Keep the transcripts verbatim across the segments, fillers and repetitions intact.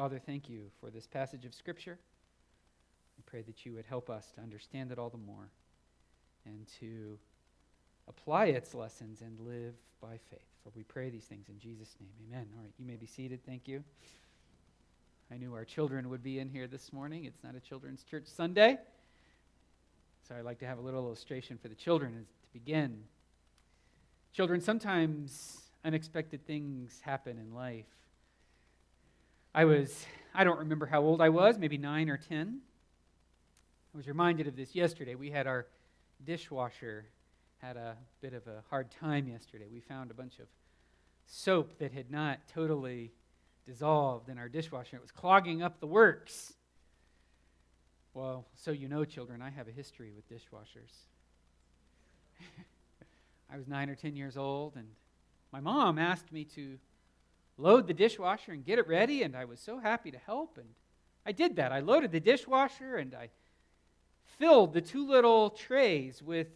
Father, thank you for this passage of Scripture. I pray that you would help us to understand it all the more and to apply its lessons and live by faith. For we pray these things in Jesus' name. Amen. All right, you may be seated. Thank you. I knew our children would be in here this morning. It's not a children's church Sunday. So I'd like to have a little illustration for the children to begin. Children, sometimes unexpected things happen in life. I was, I don't remember how old I was, maybe nine or ten. I was reminded of this yesterday. We had our dishwasher had a bit of a hard time yesterday. We found a bunch of soap that had not totally dissolved in our dishwasher. It was clogging up the works. Well, so you know, children, I have a history with dishwashers. I was nine or ten years old, and my mom asked me to load the dishwasher and get it ready, and I was so happy to help, and I did that. I loaded the dishwasher, and I filled the two little trays with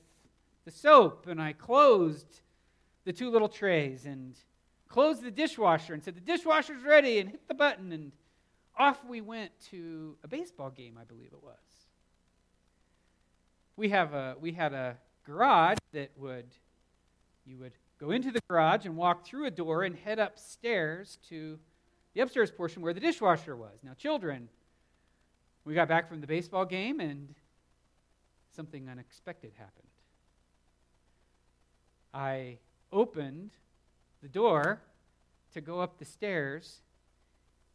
the soap, and I closed the two little trays and closed the dishwasher and said, the dishwasher's ready, and hit the button, and off we went to a baseball game, I believe it was. We have a we had a garage that would, you would go into the garage and walk through a door and head upstairs to the upstairs portion where the dishwasher was. Now, children, we got back from the baseball game and something unexpected happened. I opened the door to go up the stairs,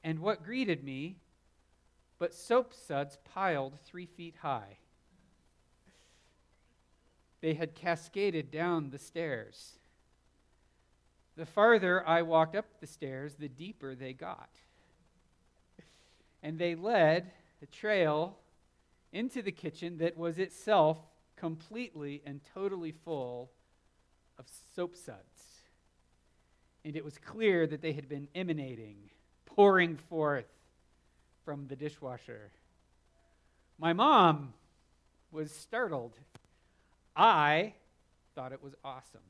and what greeted me but soap suds piled three feet high. They had cascaded down the stairs. The farther I walked up the stairs, the deeper they got. And they led a trail into the kitchen that was itself completely and totally full of soap suds. And it was clear that they had been emanating, pouring forth from the dishwasher. My mom was startled. I thought it was awesome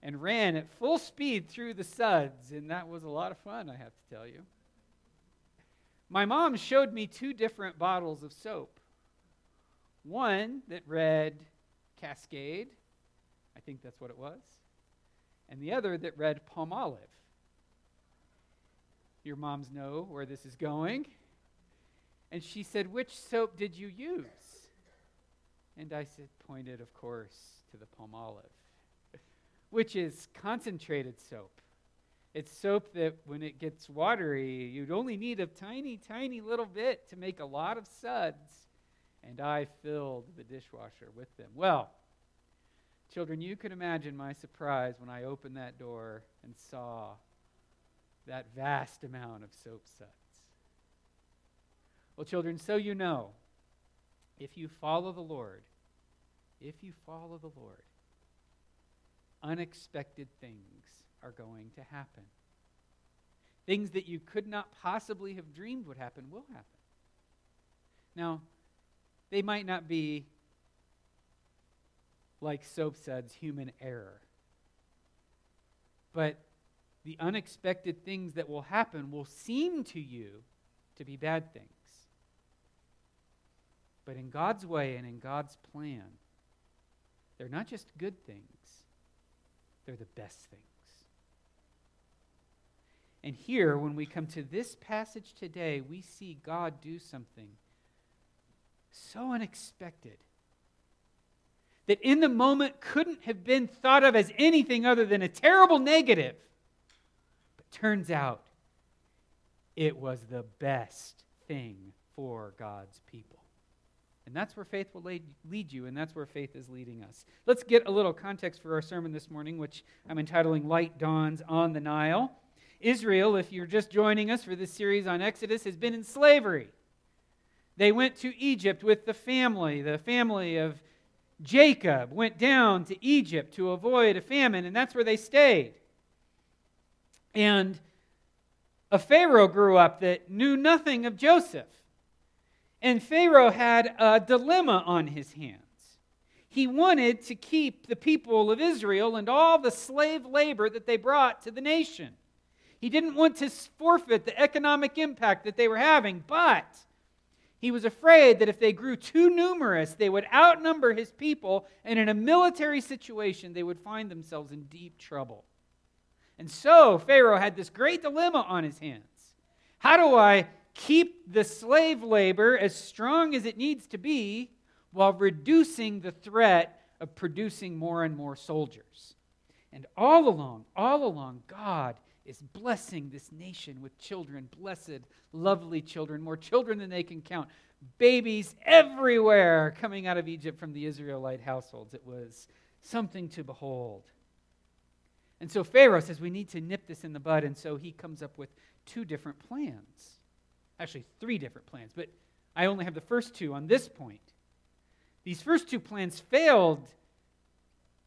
and ran at full speed through the suds, and that was a lot of fun, I have to tell you. My mom showed me two different bottles of soap. One that read Cascade, I think that's what it was, and the other that read Palm Olive. Your moms know where this is going. And she said, which soap did you use? And I said, pointed, of course, to the Palm Olive, which is concentrated soap. It's soap that when it gets watery, you'd only need a tiny, tiny little bit to make a lot of suds. And I filled the dishwasher with them. Well, children, you can imagine my surprise when I opened that door and saw that vast amount of soap suds. Well, children, so you know, if you follow the Lord, if you follow the Lord, unexpected things are going to happen. Things that you could not possibly have dreamed would happen will happen. Now, they might not be like soap suds, human error. But the unexpected things that will happen will seem to you to be bad things. But in God's way and in God's plan, they're not just good things. They're the best things. And here, when we come to this passage today, we see God do something so unexpected that in the moment couldn't have been thought of as anything other than a terrible negative. But turns out it was the best thing for God's people. And that's where faith will lead you, and that's where faith is leading us. Let's get a little context for our sermon this morning, which I'm entitling Light Dawns on the Nile. Israel, if you're just joining us for this series on Exodus, has been in slavery. They went to Egypt with the family. The family of Jacob went down to Egypt to avoid a famine, and that's where they stayed. And a Pharaoh grew up that knew nothing of Joseph. And Pharaoh had a dilemma on his hands. He wanted to keep the people of Israel and all the slave labor that they brought to the nation. He didn't want to forfeit the economic impact that they were having, but he was afraid that if they grew too numerous, they would outnumber his people, and in a military situation, they would find themselves in deep trouble. And so Pharaoh had this great dilemma on his hands. How do I keep the slave labor as strong as it needs to be while reducing the threat of producing more and more soldiers? And all along, all along, God is blessing this nation with children, blessed, lovely children, more children than they can count. Babies everywhere coming out of Egypt from the Israelite households. It was something to behold. And so Pharaoh says, we need to nip this in the bud, and so he comes up with two different plans. Actually, three different plans, but I only have the first two on this point. These first two plans failed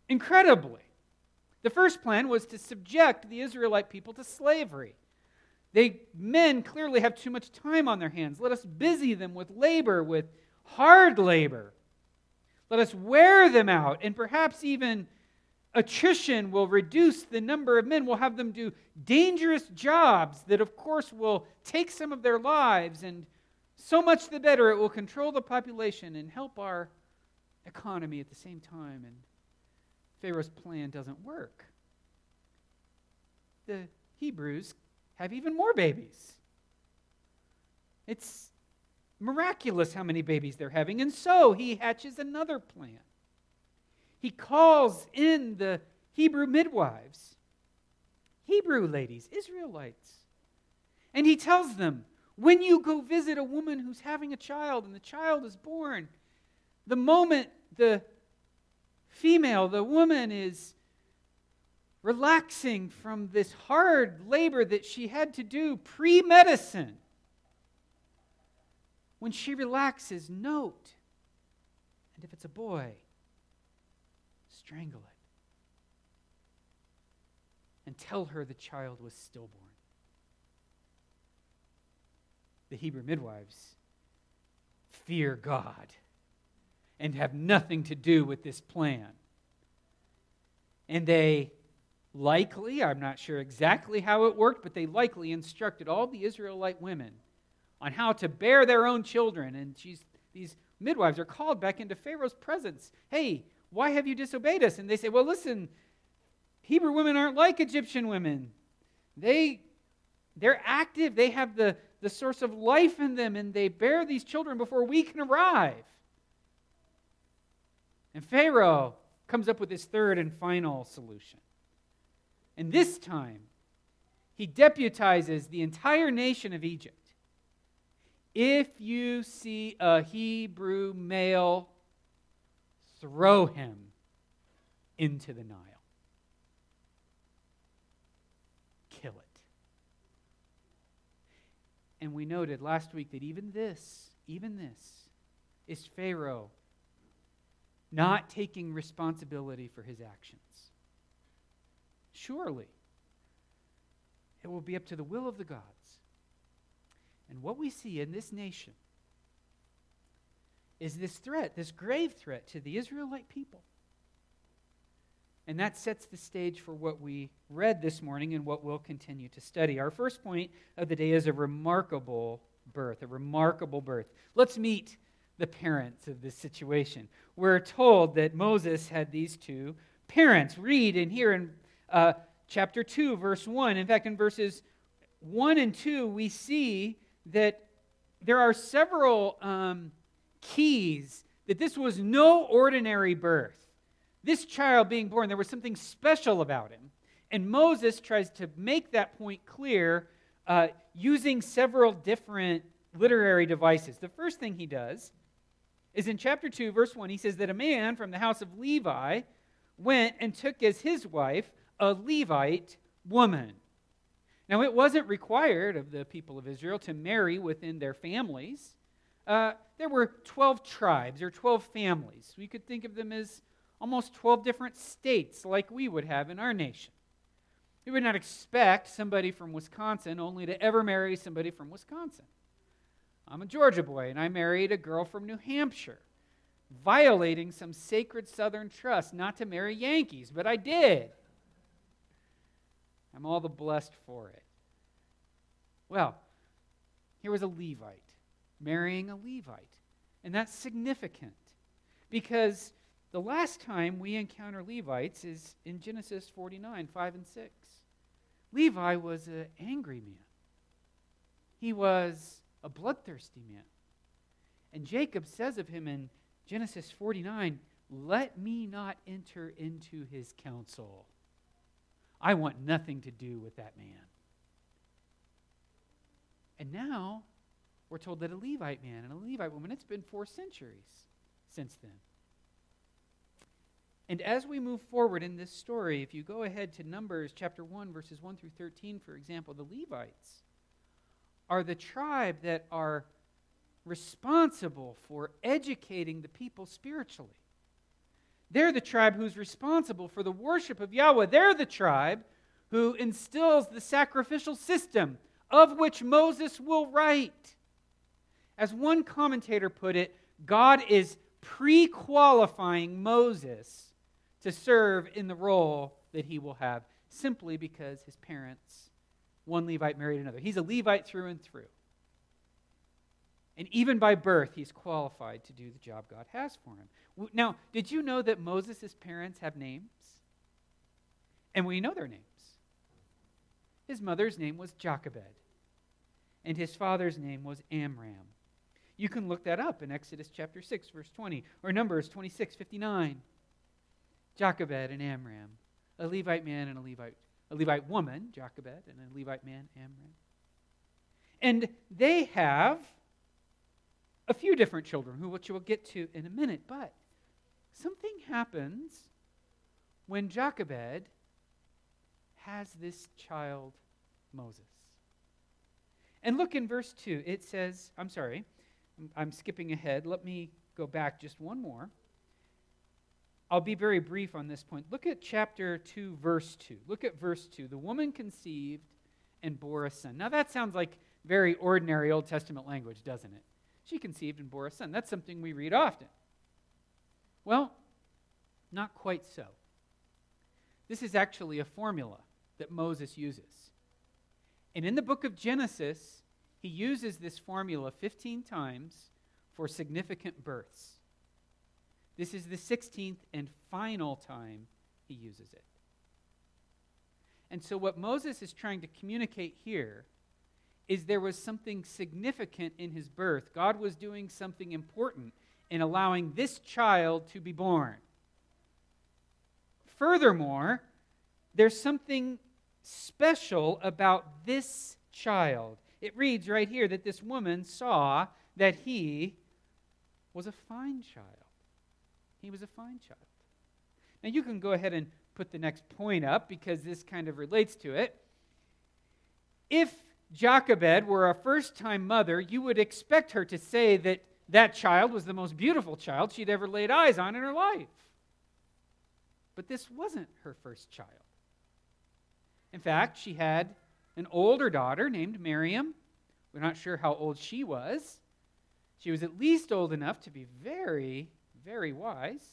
incredibly. The first plan was to subject the Israelite people to slavery. They, men clearly have too much time on their hands. Let us busy them with labor, with hard labor. Let us wear them out, and perhaps even attrition will reduce the number of men. We'll have them do dangerous jobs that, of course, will take some of their lives, and so much the better. It will control the population and help our economy at the same time. And Pharaoh's plan doesn't work. The Hebrews have even more babies. It's miraculous how many babies they're having, and so he hatches another plan. He calls in the Hebrew midwives, Hebrew ladies, Israelites, and he tells them, when you go visit a woman who's having a child and the child is born, the moment the female, the woman is relaxing from this hard labor that she had to do pre-medicine, when she relaxes, note, and if it's a boy, strangle it, and tell her the child was stillborn. The Hebrew midwives fear God and have nothing to do with this plan. And they likely, I'm not sure exactly how it worked, but they likely instructed all the Israelite women on how to bear their own children. And she's, these midwives are called back into Pharaoh's presence. Hey, why have you disobeyed us? And they say, well, listen, Hebrew women aren't like Egyptian women. They, they're active. They have the, the source of life in them, and they bear these children before we can arrive. And Pharaoh comes up with his third and final solution. And this time, he deputizes the entire nation of Egypt. If you see a Hebrew male, throw him into the Nile. Kill it. And we noted last week that even this, even this, is Pharaoh not taking responsibility for his actions. Surely, it will be up to the will of the gods. And what we see in this nation is this threat, this grave threat to the Israelite people. And that sets the stage for what we read this morning and what we'll continue to study. Our first point of the day is a remarkable birth, a remarkable birth. Let's meet the parents of this situation. We're told that Moses had these two parents. Read in here in uh, chapter two, verse one. In fact, in verses one and two, we see that there are several um, keys that this was no ordinary birth. This child being born, there was something special about him. And Moses tries to make that point clear uh, using several different literary devices. The first thing he does is in chapter two, verse one, he says that a man from the house of Levi went and took as his wife a Levite woman. Now, it wasn't required of the people of Israel to marry within their families. Uh, there were twelve tribes or twelve families. We could think of them as almost twelve different states like we would have in our nation. We would not expect somebody from Wisconsin only to ever marry somebody from Wisconsin. I'm a Georgia boy, and I married a girl from New Hampshire, violating some sacred Southern trust not to marry Yankees, but I did. I'm all the blessed for it. Well, here was a Levite marrying a Levite. And that's significant because the last time we encounter Levites is in Genesis forty-nine, five and six. Levi was an angry man. He was a bloodthirsty man. And Jacob says of him in Genesis forty-nine, "Let me not enter into his counsel. I want nothing to do with that man." And now we're told that a Levite man and a Levite woman, it's been four centuries since then. And as we move forward in this story, if you go ahead to Numbers chapter one, verses one through thirteen, for example, the Levites are the tribe that are responsible for educating the people spiritually. They're the tribe who's responsible for the worship of Yahweh. They're the tribe who instills the sacrificial system of which Moses will write. As one commentator put it, God is pre-qualifying Moses to serve in the role that he will have simply because his parents, one Levite married another. He's a Levite through and through. And even by birth, he's qualified to do the job God has for him. Now, did you know that Moses' parents have names? And we know their names. His mother's name was Jochebed, and his father's name was Amram. You can look that up in Exodus chapter six, verse twenty, or Numbers twenty-six, fifty-nine. Jochebed and Amram, a Levite man and a Levite, a Levite woman, Jochebed, and a Levite man, Amram. And they have a few different children, who which we'll get to in a minute, but something happens when Jochebed has this child, Moses. And look in verse two, it says, I'm sorry, I'm skipping ahead. Let me go back just one more. I'll be very brief on this point. Look at chapter two, verse two. Look at verse two. The woman conceived and bore a son. Now that sounds like very ordinary Old Testament language, doesn't it? She conceived and bore a son. That's something we read often. Well, not quite so. This is actually a formula that Moses uses. And in the book of Genesis, he uses this formula fifteen times for significant births. This is the sixteenth and final time he uses it. And so what Moses is trying to communicate here is there was something significant in his birth. God was doing something important in allowing this child to be born. Furthermore, there's something special about this child. It reads right here that this woman saw that he was a fine child. He was a fine child. Now you can go ahead and put the next point up because this kind of relates to it. If Jochebed were a first-time mother, you would expect her to say that that child was the most beautiful child she'd ever laid eyes on in her life. But this wasn't her first child. In fact, she had an older daughter named Miriam. We're not sure how old she was. She was at least old enough to be very, very wise.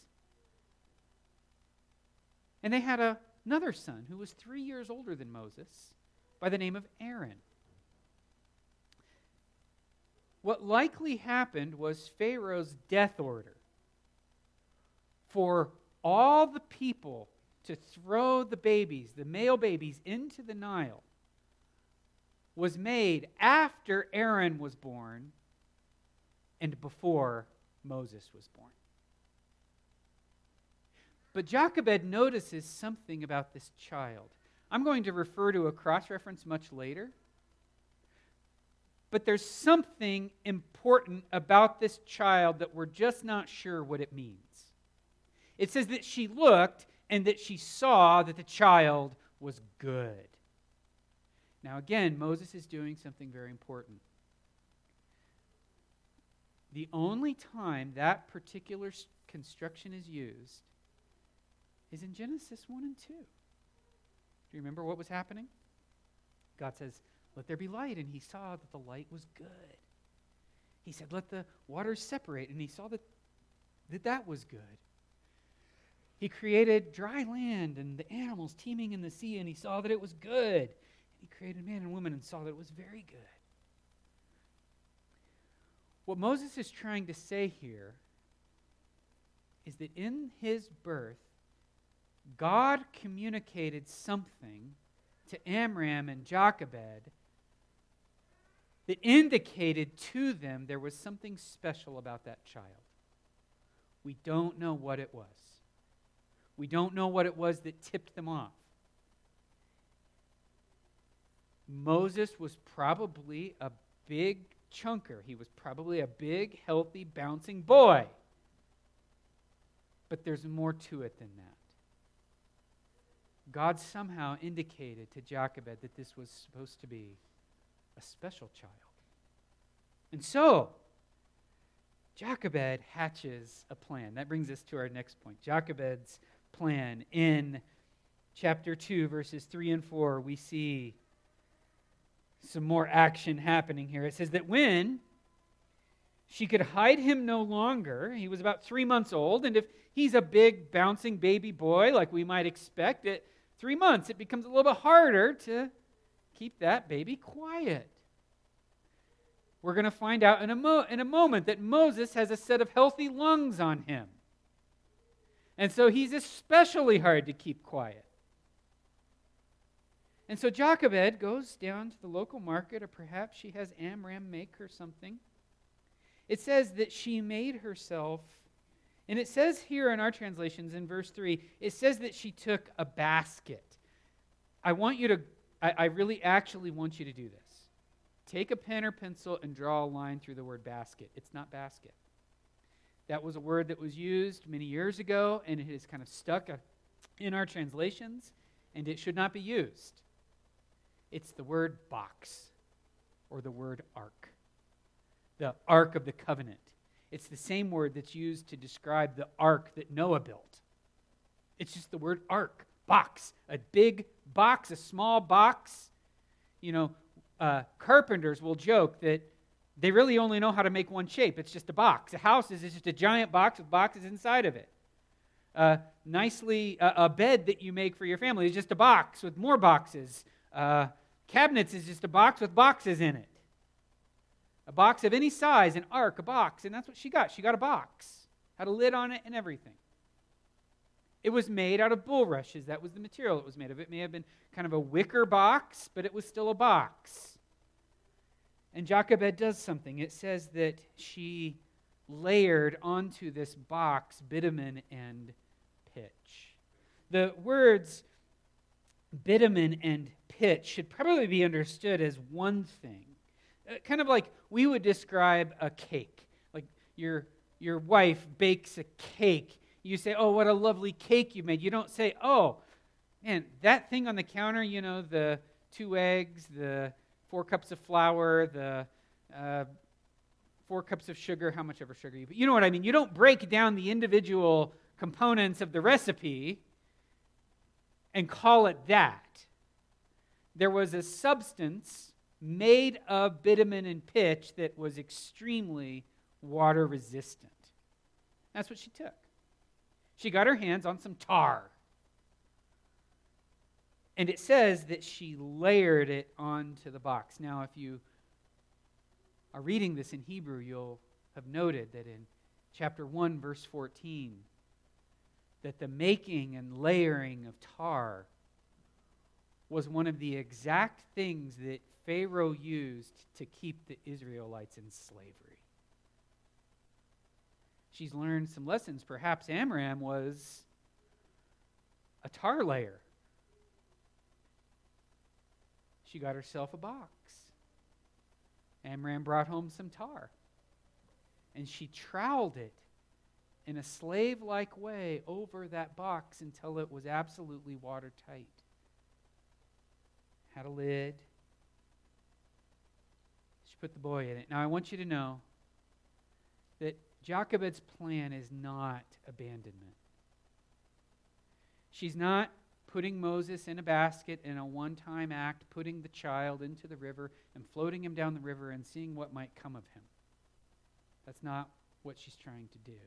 And they had a, another son who was three years older than Moses by the name of Aaron. What likely happened was Pharaoh's death order for all the people to throw the babies, the male babies, into the Nile was made after Aaron was born and before Moses was born. But Jochebed notices something about this child. I'm going to refer to a cross-reference much later. But there's something important about this child that we're just not sure what it means. It says that she looked and that she saw that the child was good. Now again, Moses is doing something very important. The only time that particular construction is used is in Genesis one and two. Do you remember what was happening? God says, "Let there be light," and he saw that the light was good. He said, "Let the waters separate," and he saw that that, that was good. He created dry land and the animals teeming in the sea, and he saw that it was good. He created man and woman and saw that it was very good. What Moses is trying to say here is that in his birth, God communicated something to Amram and Jochebed that indicated to them there was something special about that child. We don't know what it was. We don't know what it was that tipped them off. Moses was probably a big chunker. He was probably a big, healthy, bouncing boy. But there's more to it than that. God somehow indicated to Jochebed that this was supposed to be a special child. And so, Jochebed hatches a plan. That brings us to our next point. Jochebed's plan. In chapter two, verses three and four, we see some more action happening here. It says that when she could hide him no longer, he was about three months old, and if he's a big, bouncing baby boy like we might expect at three months, it becomes a little bit harder to keep that baby quiet. We're going to find out in a, mo- in a moment that Moses has a set of healthy lungs on him. And so he's especially hard to keep quiet. And so Jochebed goes down to the local market, or perhaps she has Amram make her something. It says that she made herself, and it says here in our translations in verse three, it says that she took a basket. I want you to, I, I really actually want you to do this. Take a pen or pencil and draw a line through the word basket. It's not basket. That was a word that was used many years ago, and it has kind of stuck in our translations, and it should not be used. It's the word box, or the word ark. The Ark of the Covenant. It's the same word that's used to describe the ark that Noah built. It's just the word ark, box, a big box, a small box. You know, Uh, carpenters will joke that they really only know how to make one shape. It's just a box. A house is just a giant box with boxes inside of it. Uh, nicely, uh, a bed that you make for your family is just a box with more boxes. Uh, cabinets is just a box with boxes in it. A box of any size, an ark, a box, and that's what she got. She got a box, had a lid on it and everything. It was made out of bulrushes. That was the material it was made of. It may have been kind of a wicker box, but it was still a box. And Jochebed does something. It says that she layered onto this box bitumen and pitch. The words bitumen and pitch should probably be understood as one thing. Uh, kind of like we would describe a cake. Like your, your wife bakes a cake. You say, oh, what a lovely cake you made. You don't say, oh, man, that thing on the counter, you know, the two eggs, the four cups of flour, the uh, four cups of sugar, how much ever sugar you put. You know what I mean. You don't break down the individual components of the recipe and call it that. There was a substance made of bitumen and pitch that was extremely water resistant. That's what she took. She got her hands on some tar. And it says that she layered it onto the box. Now, if you are reading this in Hebrew, you'll have noted that in chapter one, verse fourteen, that the making and layering of tar was one of the exact things that Pharaoh used to keep the Israelites in slavery. She's learned some lessons. Perhaps Amram was a tar layer. She got herself a box. Amram brought home some tar. And she troweled it in a slave-like way over that box until it was absolutely watertight. Had a lid. She put the boy in it. Now I want you to know that Jochebed's plan is not abandonment. She's not putting Moses in a basket in a one-time act, putting the child into the river and floating him down the river and seeing what might come of him. That's not what she's trying to do.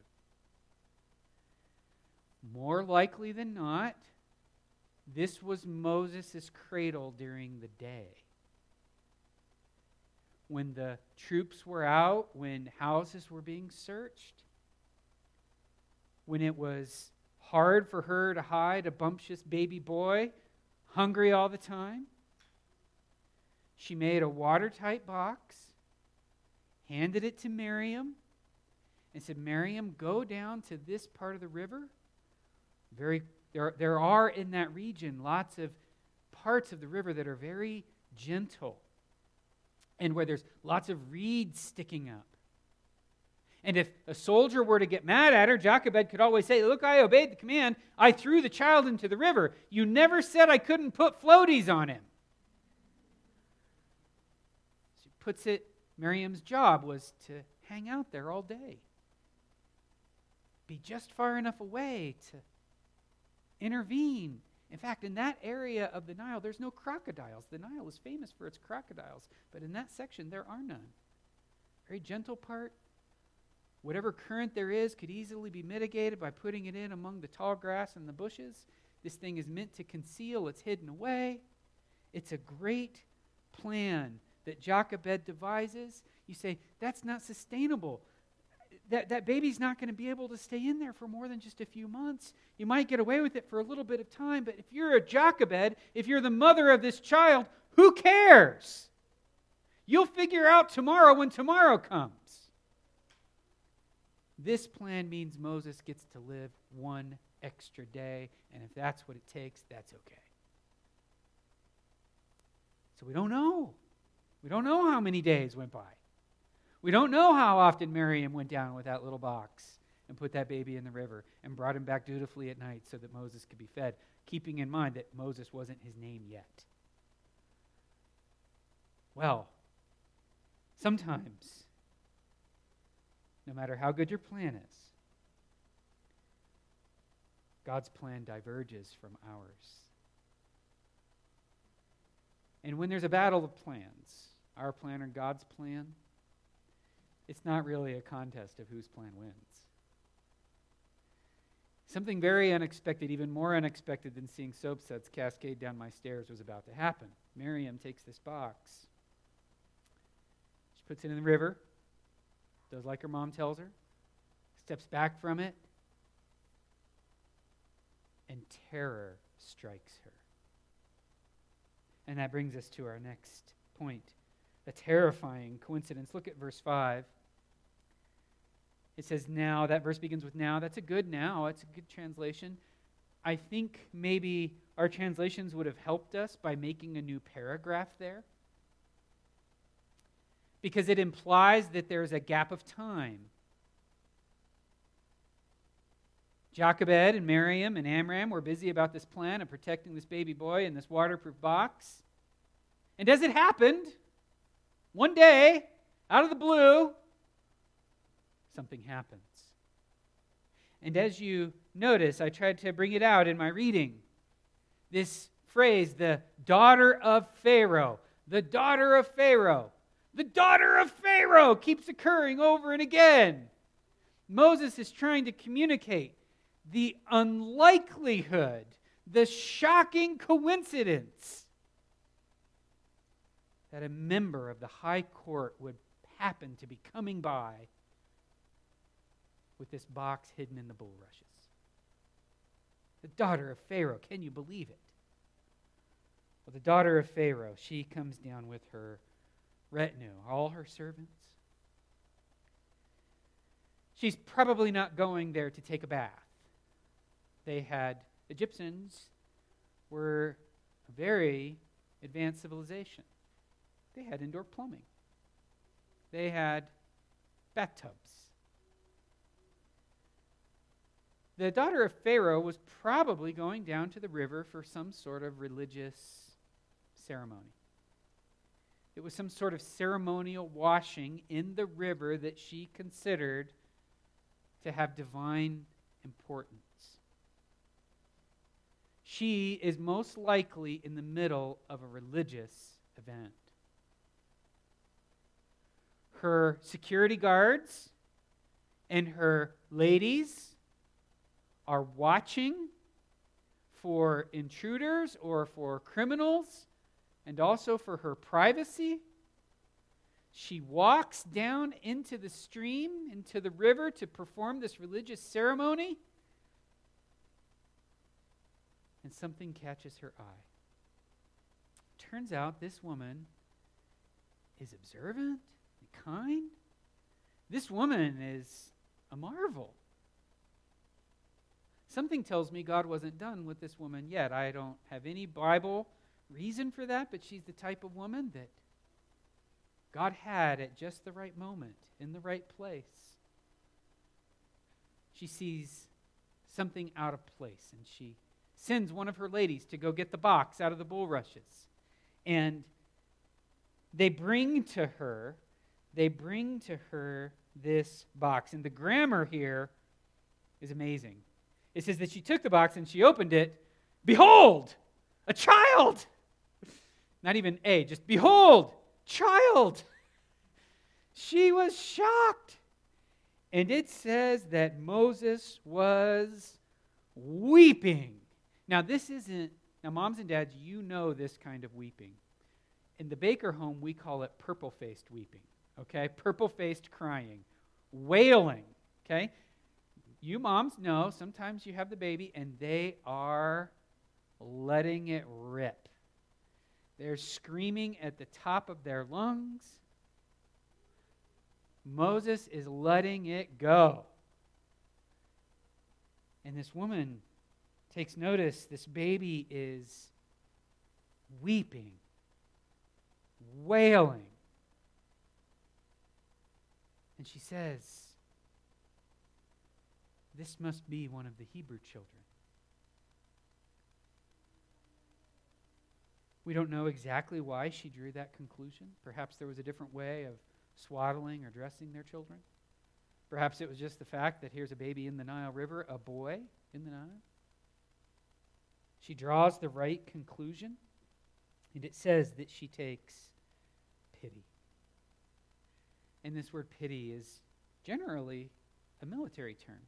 More likely than not, This was Moses' cradle during the day. When the troops were out, when houses were being searched, when it was hard for her to hide a bumptious baby boy, hungry all the time, she made a watertight box, handed it to Miriam, and said, Miriam, go down to this part of the river. Very, there, there are in that region lots of parts of the river that are very gentle and where there's lots of reeds sticking up. And if a soldier were to get mad at her, Jochebed could always say, look, I obeyed the command. I threw the child into the river. You never said I couldn't put floaties on him. She puts it, Miriam's job was to hang out there all day. Be just far enough away to intervene. In fact, in that area of the Nile, there's no crocodiles. The Nile is famous for its crocodiles, but in that section, there are none. Very gentle part. Whatever current there is could easily be mitigated by putting it in among the tall grass and the bushes. This thing is meant to conceal. It's hidden away. It's a great plan that Jochebed devises. You say, that's not sustainable. That, that baby's not going to be able to stay in there for more than just a few months. You might get away with it for a little bit of time, but if you're a Jochebed, if you're the mother of this child, who cares? You'll figure out tomorrow when tomorrow comes. This plan means Moses gets to live one extra day, and if that's what it takes, that's okay. So we don't know. We don't know how many days went by. We don't know how often Miriam went down with that little box and put that baby in the river and brought him back dutifully at night so that Moses could be fed, keeping in mind that Moses wasn't his name yet. Well, sometimes, no matter how good your plan is, God's plan diverges from ours. And when there's a battle of plans, our plan or God's plan, it's not really a contest of whose plan wins. Something very unexpected, even more unexpected than seeing soap suds cascade down my stairs, was about to happen. Miriam takes this box. She puts it in the river. Does like her mom tells her, steps back from it, and terror strikes her. And that brings us to our next point, a terrifying coincidence. Look at verse five. It says now, that verse begins with now. That's a good now. It's a good translation. I think maybe our translations would have helped us by making a new paragraph there, because it implies that there's a gap of time. Jochebed and Miriam and Amram were busy about this plan of protecting this baby boy in this waterproof box. And as it happened, one day, out of the blue, something happens. And as you notice, I tried to bring it out in my reading. This phrase, the daughter of Pharaoh, the daughter of Pharaoh, the daughter of Pharaoh keeps occurring over and again. Moses is trying to communicate the unlikelihood, the shocking coincidence that a member of the high court would happen to be coming by with this box hidden in the bulrushes. The daughter of Pharaoh, can you believe it? Well, the daughter of Pharaoh, she comes down with her retinue, all her servants. She's probably not going there to take a bath. They had, Egyptians were a very advanced civilization. They had indoor plumbing. They had bathtubs. The daughter of Pharaoh was probably going down to the river for some sort of religious ceremony. It was some sort of ceremonial washing in the river that she considered to have divine importance. She is most likely in the middle of a religious event. Her security guards and her ladies are watching for intruders or for criminals, and also for her privacy. She walks down into the stream, into the river, to perform this religious ceremony. And something catches her eye. Turns out this woman is observant and kind. This woman is a marvel. Something tells me God wasn't done with this woman yet. I don't have any Bible reason for that, but she's the type of woman that God had at just the right moment, in the right place. She sees something out of place, and she sends one of her ladies to go get the box out of the bulrushes. And they bring to her, they bring to her this box. And the grammar here is amazing. It says that she took the box and she opened it. Behold, a child! Not even a, just behold, child! She was shocked. And it says that Moses was weeping. Now this isn't, now moms and dads, you know this kind of weeping. In the Baker home, we call it purple-faced weeping, okay? Purple-faced crying, wailing, okay? You moms know sometimes you have the baby and they are letting it rip. They're screaming at the top of their lungs. Moses is letting it go. And this woman takes notice, this baby is weeping, wailing. And she says, this must be one of the Hebrew children. We don't know exactly why she drew that conclusion. Perhaps there was a different way of swaddling or dressing their children. Perhaps it was just the fact that here's a baby in the Nile River, a boy in the Nile. She draws the right conclusion, and it says that she takes pity. And this word pity is generally a military term.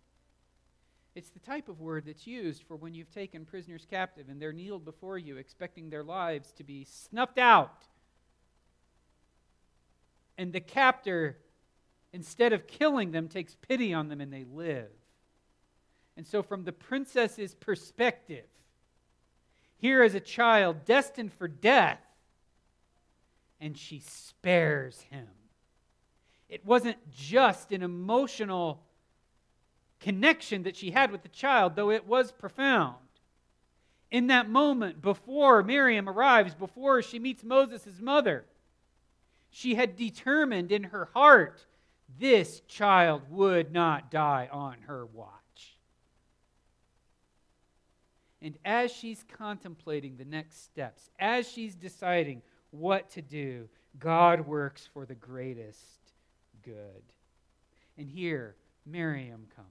It's the type of word that's used for when you've taken prisoners captive and they're kneeled before you expecting their lives to be snuffed out. And the captor, instead of killing them, takes pity on them and they live. And so from the princess's perspective, here is a child destined for death, and she spares him. It wasn't just an emotional connection that she had with the child, though it was profound. In that moment, before Miriam arrives, before she meets Moses' mother, she had determined in her heart, this child would not die on her watch. And as she's contemplating the next steps, as she's deciding what to do, God works for the greatest good. And here, Miriam comes.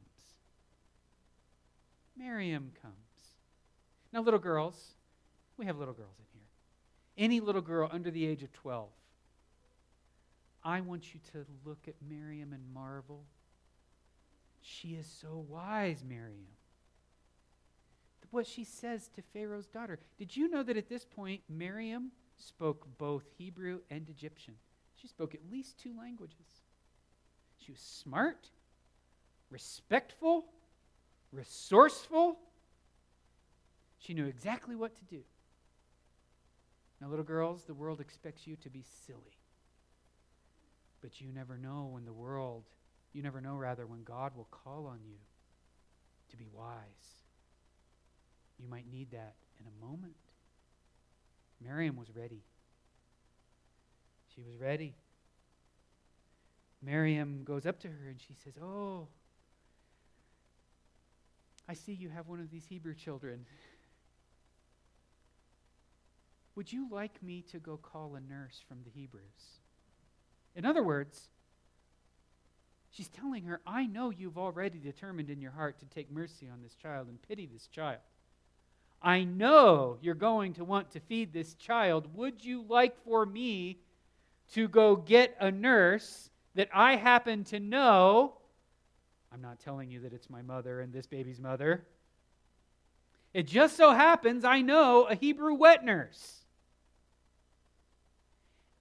Miriam comes. Now, little girls, we have little girls in here. Any little girl under the age of twelve, I want you to look at Miriam and marvel. She is so wise, Miriam. What she says to Pharaoh's daughter. Did you know that at this point, Miriam spoke both Hebrew and Egyptian? She spoke at least two languages. She was smart, respectful, resourceful. She knew exactly what to do. Now, little girls, the world expects you to be silly. But you never know when the world, you never know, rather, when God will call on you to be wise. You might need that in a moment. Miriam was ready. She was ready. Miriam goes up to her and she says, oh, I see you have one of these Hebrew children. Would you like me to go call a nurse from the Hebrews? In other words, she's telling her, I know you've already determined in your heart to take mercy on this child and pity this child. I know you're going to want to feed this child. Would you like for me to go get a nurse that I happen to know? I'm not telling you that it's my mother and this baby's mother. It just so happens I know a Hebrew wet nurse.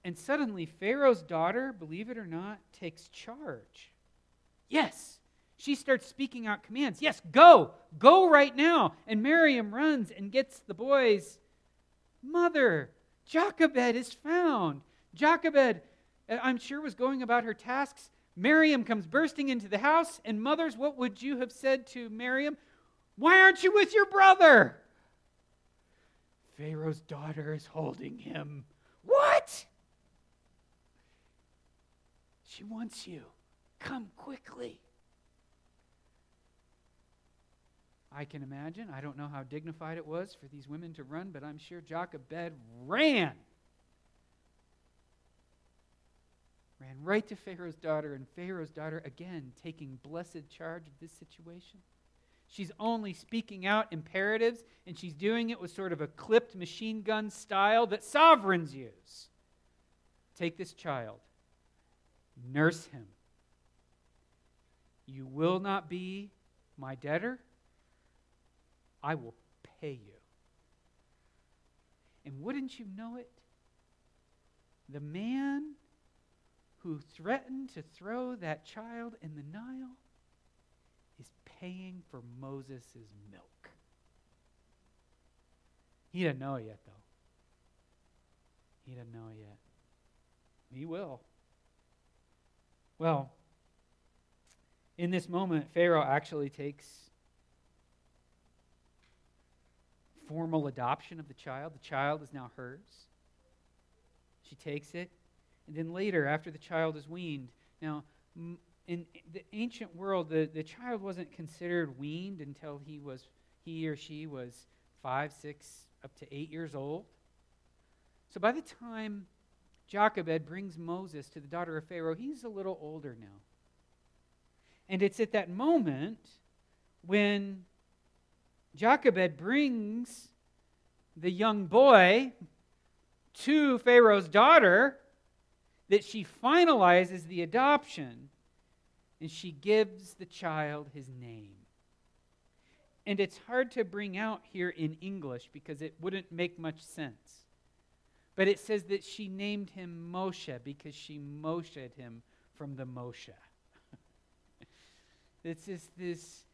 And suddenly Pharaoh's daughter, believe it or not, takes charge. Yes, she starts speaking out commands. Yes, go, go right now. And Miriam runs and gets the boy's mother. Jochebed is found. Jochebed, I'm sure, was going about her tasks. Miriam comes bursting into the house, and mothers, what would you have said to Miriam? Why aren't you with your brother? Pharaoh's daughter is holding him. What? She wants you. Come quickly. I can imagine. I don't know how dignified it was for these women to run, but I'm sure Jochebed ran. Ran right to Pharaoh's daughter, and Pharaoh's daughter, again, taking blessed charge of this situation. She's only speaking out imperatives, and she's doing it with sort of a clipped machine gun style that sovereigns use. Take this child. Nurse him. You will not be my debtor. I will pay you. And wouldn't you know it? The man who threatened to throw that child in the Nile is paying for Moses' milk. He didn't know it yet, though. He didn't know it yet. He will. Well, in this moment, Pharaoh actually takes formal adoption of the child. The child is now hers. She takes it. And then later, after the child is weaned. Now, in the ancient world, the, the child wasn't considered weaned until he was he or she was five, six, up to eight years old. So by the time Jochebed brings Moses to the daughter of Pharaoh, he's a little older now. And it's at that moment when Jochebed brings the young boy to Pharaoh's daughter that she finalizes the adoption, and she gives the child his name. And it's hard to bring out here in English because it wouldn't make much sense. But it says that she named him Moshe because she Moshe'd him from the Moshe. It's just this...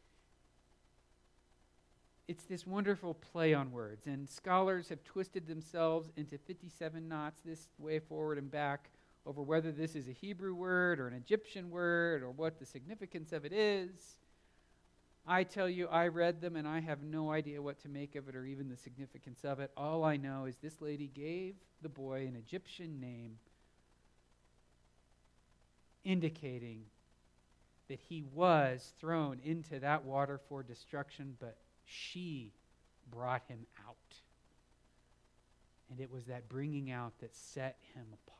It's this wonderful play on words, and scholars have twisted themselves into fifty-seven knots this way forward and back over whether this is a Hebrew word or an Egyptian word or what the significance of it is. I tell you, I read them, and I have no idea what to make of it or even the significance of it. All I know is this lady gave the boy an Egyptian name, indicating that he was thrown into that water for destruction, but she brought him out. And it was that bringing out that set him apart.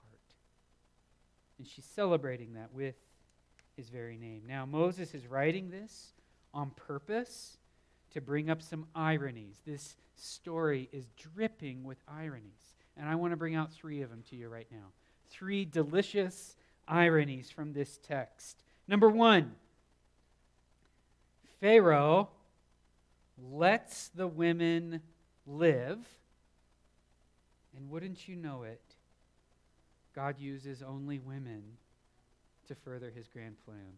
And she's celebrating that with his very name. Now, Moses is writing this on purpose to bring up some ironies. This story is dripping with ironies. And I want to bring out three of them to you right now. Three delicious ironies from this text. Number one, Pharaoh lets the women live, and wouldn't you know it, God uses only women to further his grand plan.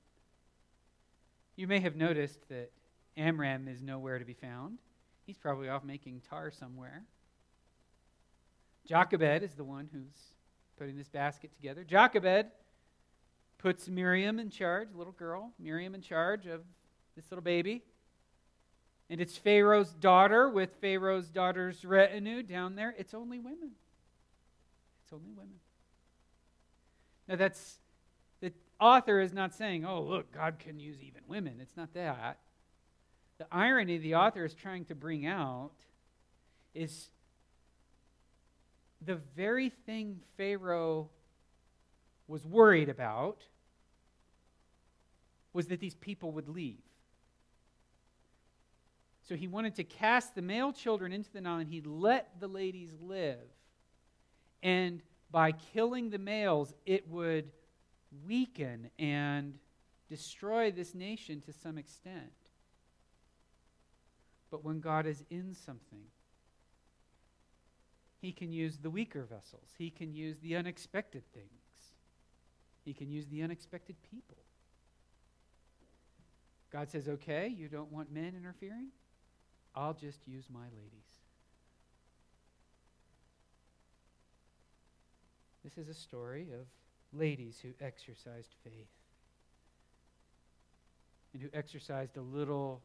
You may have noticed that Amram is nowhere to be found. He's probably off making tar somewhere. Jochebed is the one who's putting this basket together. Jochebed puts Miriam in charge, little girl, Miriam in charge of this little baby. And it's Pharaoh's daughter with Pharaoh's daughter's retinue down there. It's only women. It's only women. Now that's, the author is not saying, oh, look, God can use even women. It's not that. The irony the author is trying to bring out is the very thing Pharaoh was worried about was that these people would leave. So he wanted to cast the male children into the Nile, and he let the ladies live. And by killing the males, it would weaken and destroy this nation to some extent. But when God is in something, he can use the weaker vessels. He can use the unexpected things. He can use the unexpected people. God says, okay, you don't want men interfering? I'll just use my ladies. This is a story of ladies who exercised faith and who exercised a little,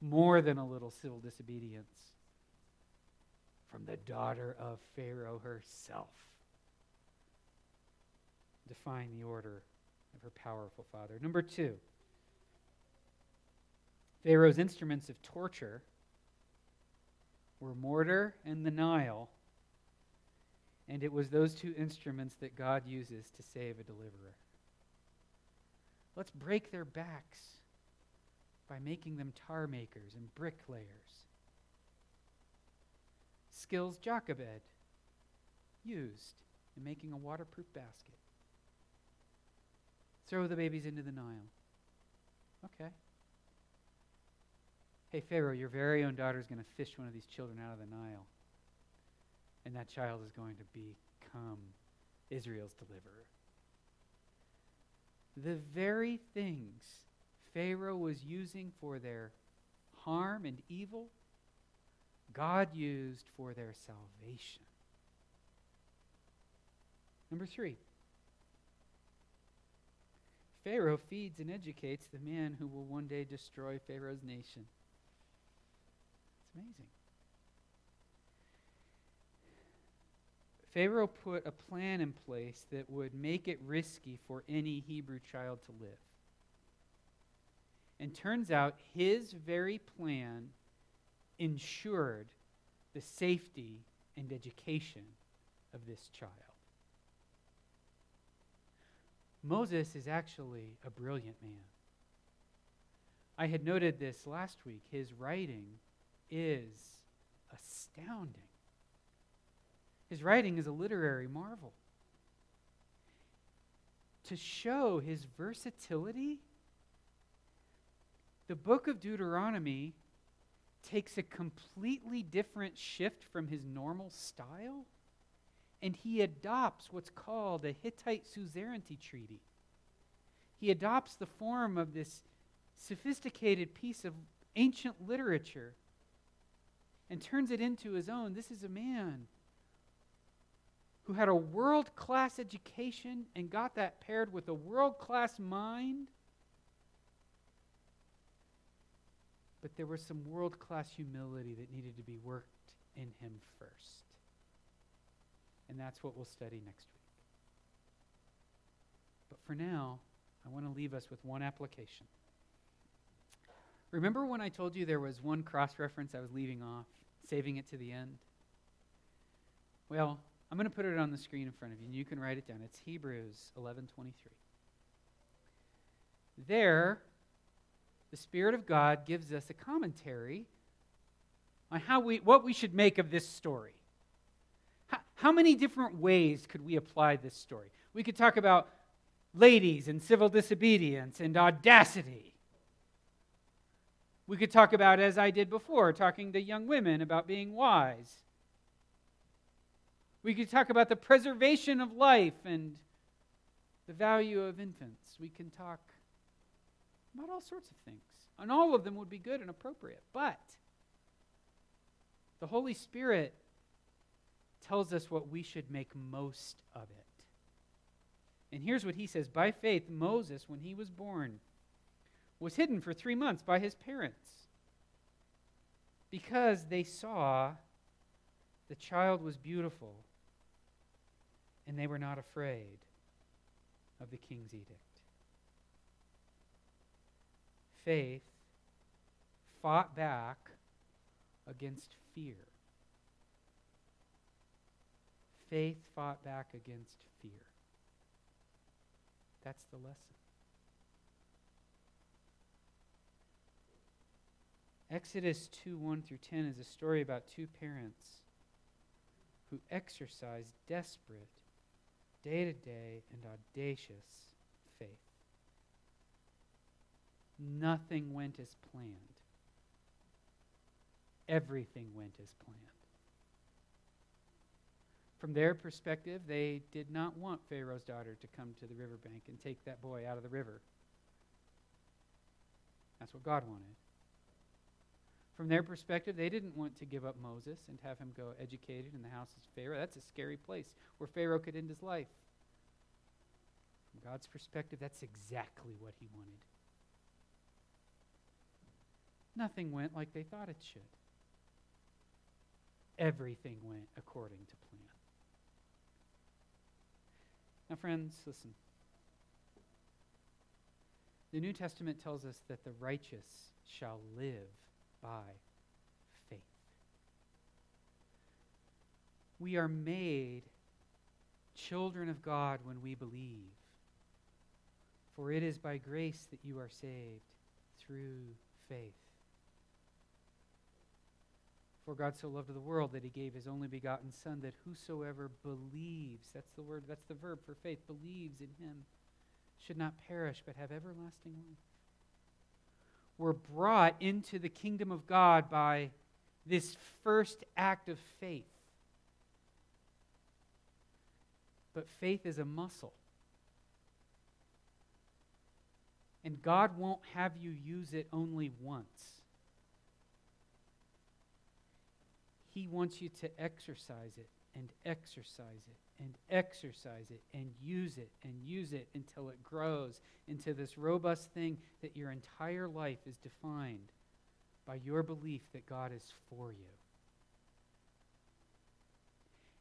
more than a little civil disobedience from the daughter of Pharaoh herself. Define the order of her powerful father. Number two, Pharaoh's instruments of torture were mortar and the Nile, and it was those two instruments that God uses to save a deliverer. Let's break their backs by making them tar makers and bricklayers. Skills Jochebed used in making a waterproof basket. Throw the babies into the Nile. Okay. Hey, Pharaoh, your very own daughter is going to fish one of these children out of the Nile. And that child is going to become Israel's deliverer. The very things Pharaoh was using for their harm and evil, God used for their salvation. Number three, Pharaoh feeds and educates the man who will one day destroy Pharaoh's nation. It's amazing. Pharaoh put a plan in place that would make it risky for any Hebrew child to live. And turns out his very plan ensured the safety and education of this child. Moses is actually a brilliant man. I had noted this last week. His writing is astounding. His writing is a literary marvel. To show his versatility, the book of Deuteronomy takes a completely different shift from his normal style, and he adopts what's called a Hittite suzerainty treaty. He adopts the form of this sophisticated piece of ancient literature and turns it into his own. This is a man who had a world-class education and got that paired with a world-class mind. But there was some world-class humility that needed to be worked in him first. And that's what we'll study next week. But for now, I want to leave us with one application. Remember when I told you there was one cross-reference I was leaving off, saving it to the end? Well, I'm going to put it on the screen in front of you, and you can write it down. It's Hebrews eleven twenty-three. There, the Spirit of God gives us a commentary on how we, what we should make of this story. How, how many different ways could we apply this story? We could talk about ladies and civil disobedience and audacity. We could talk about, as I did before, talking to young women about being wise. We could talk about the preservation of life and the value of infants. We can talk about all sorts of things. And all of them would be good and appropriate. But the Holy Spirit tells us what we should make most of it. And here's what he says. By faith, Moses, when he was born, was hidden for three months by his parents because they saw the child was beautiful, and they were not afraid of the king's edict. Faith fought back against fear. Faith fought back against fear. That's the lesson. Exodus two one through ten is a story about two parents who exercise desperate, day-to-day, and audacious faith. Nothing went as planned. everything went as planned. From their perspective, they did not want Pharaoh's daughter to come to the riverbank and take that boy out of the river. That's what God wanted. From their perspective, they didn't want to give up Moses and have him go educated in the house of Pharaoh. That's a scary place where Pharaoh could end his life. From God's perspective, that's exactly what he wanted. Nothing went like they thought it should. Everything went according to plan. Now, friends, listen. The New Testament tells us that the righteous shall live by faith. We are made children of God when we believe. For it is by grace that you are saved through faith. For God so loved the world that he gave his only begotten Son, that whosoever believes, that's the word, that's the verb for faith, believes in him, should not perish but have everlasting life. We're brought into the kingdom of God by this first act of faith. But faith is a muscle. And God won't have you use it only once. He wants you to exercise it and exercise it and exercise it and use it and use it until it grows into this robust thing that your entire life is defined by your belief that God is for you.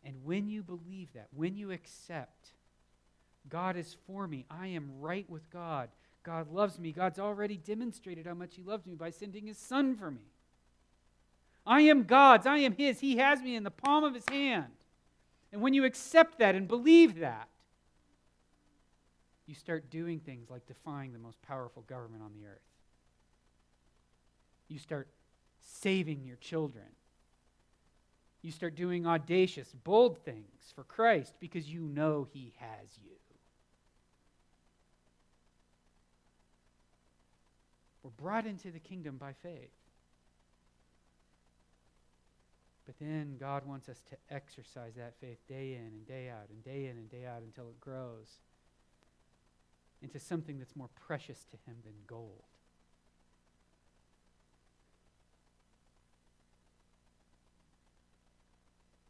And when you believe that, when you accept, God is for me, I am right with God, God loves me, God's already demonstrated how much he loves me by sending his Son for me. I am God's. I am his. He has me in the palm of his hand. And when you accept that and believe that, you start doing things like defying the most powerful government on the earth. You start saving your children. You start doing audacious, bold things for Christ because you know he has you. We're brought into the kingdom by faith. But then God wants us to exercise that faith day in and day out and day in and day out until it grows into something that's more precious to him than gold.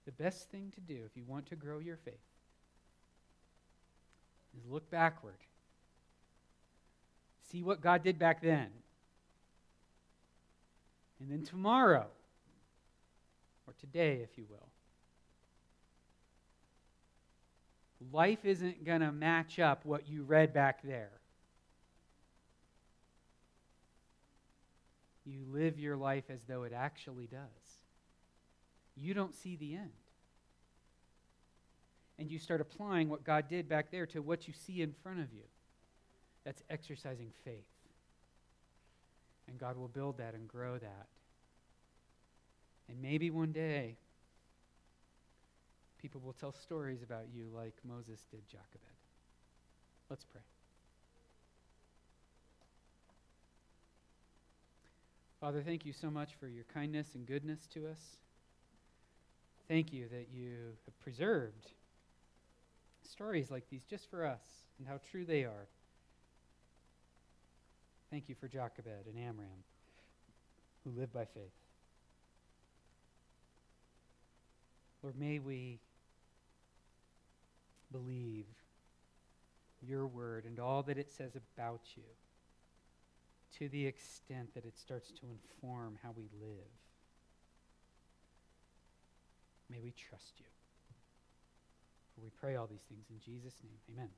The best thing to do if you want to grow your faith is look backward. See what God did back then. And then tomorrow, or today, if you will. Life isn't going to match up what you read back there. You live your life as though it actually does. You don't see the end. And you start applying what God did back there to what you see in front of you. That's exercising faith. And God will build that and grow that. And maybe one day, people will tell stories about you like Moses did Jochebed. Let's pray. Father, thank you so much for your kindness and goodness to us. Thank you that you have preserved stories like these just for us and how true they are. Thank you for Jochebed and Amram, who lived by faith. Lord, may we believe your word and all that it says about you to the extent that it starts to inform how we live. May we trust you. For we pray all these things in Jesus' name. Amen.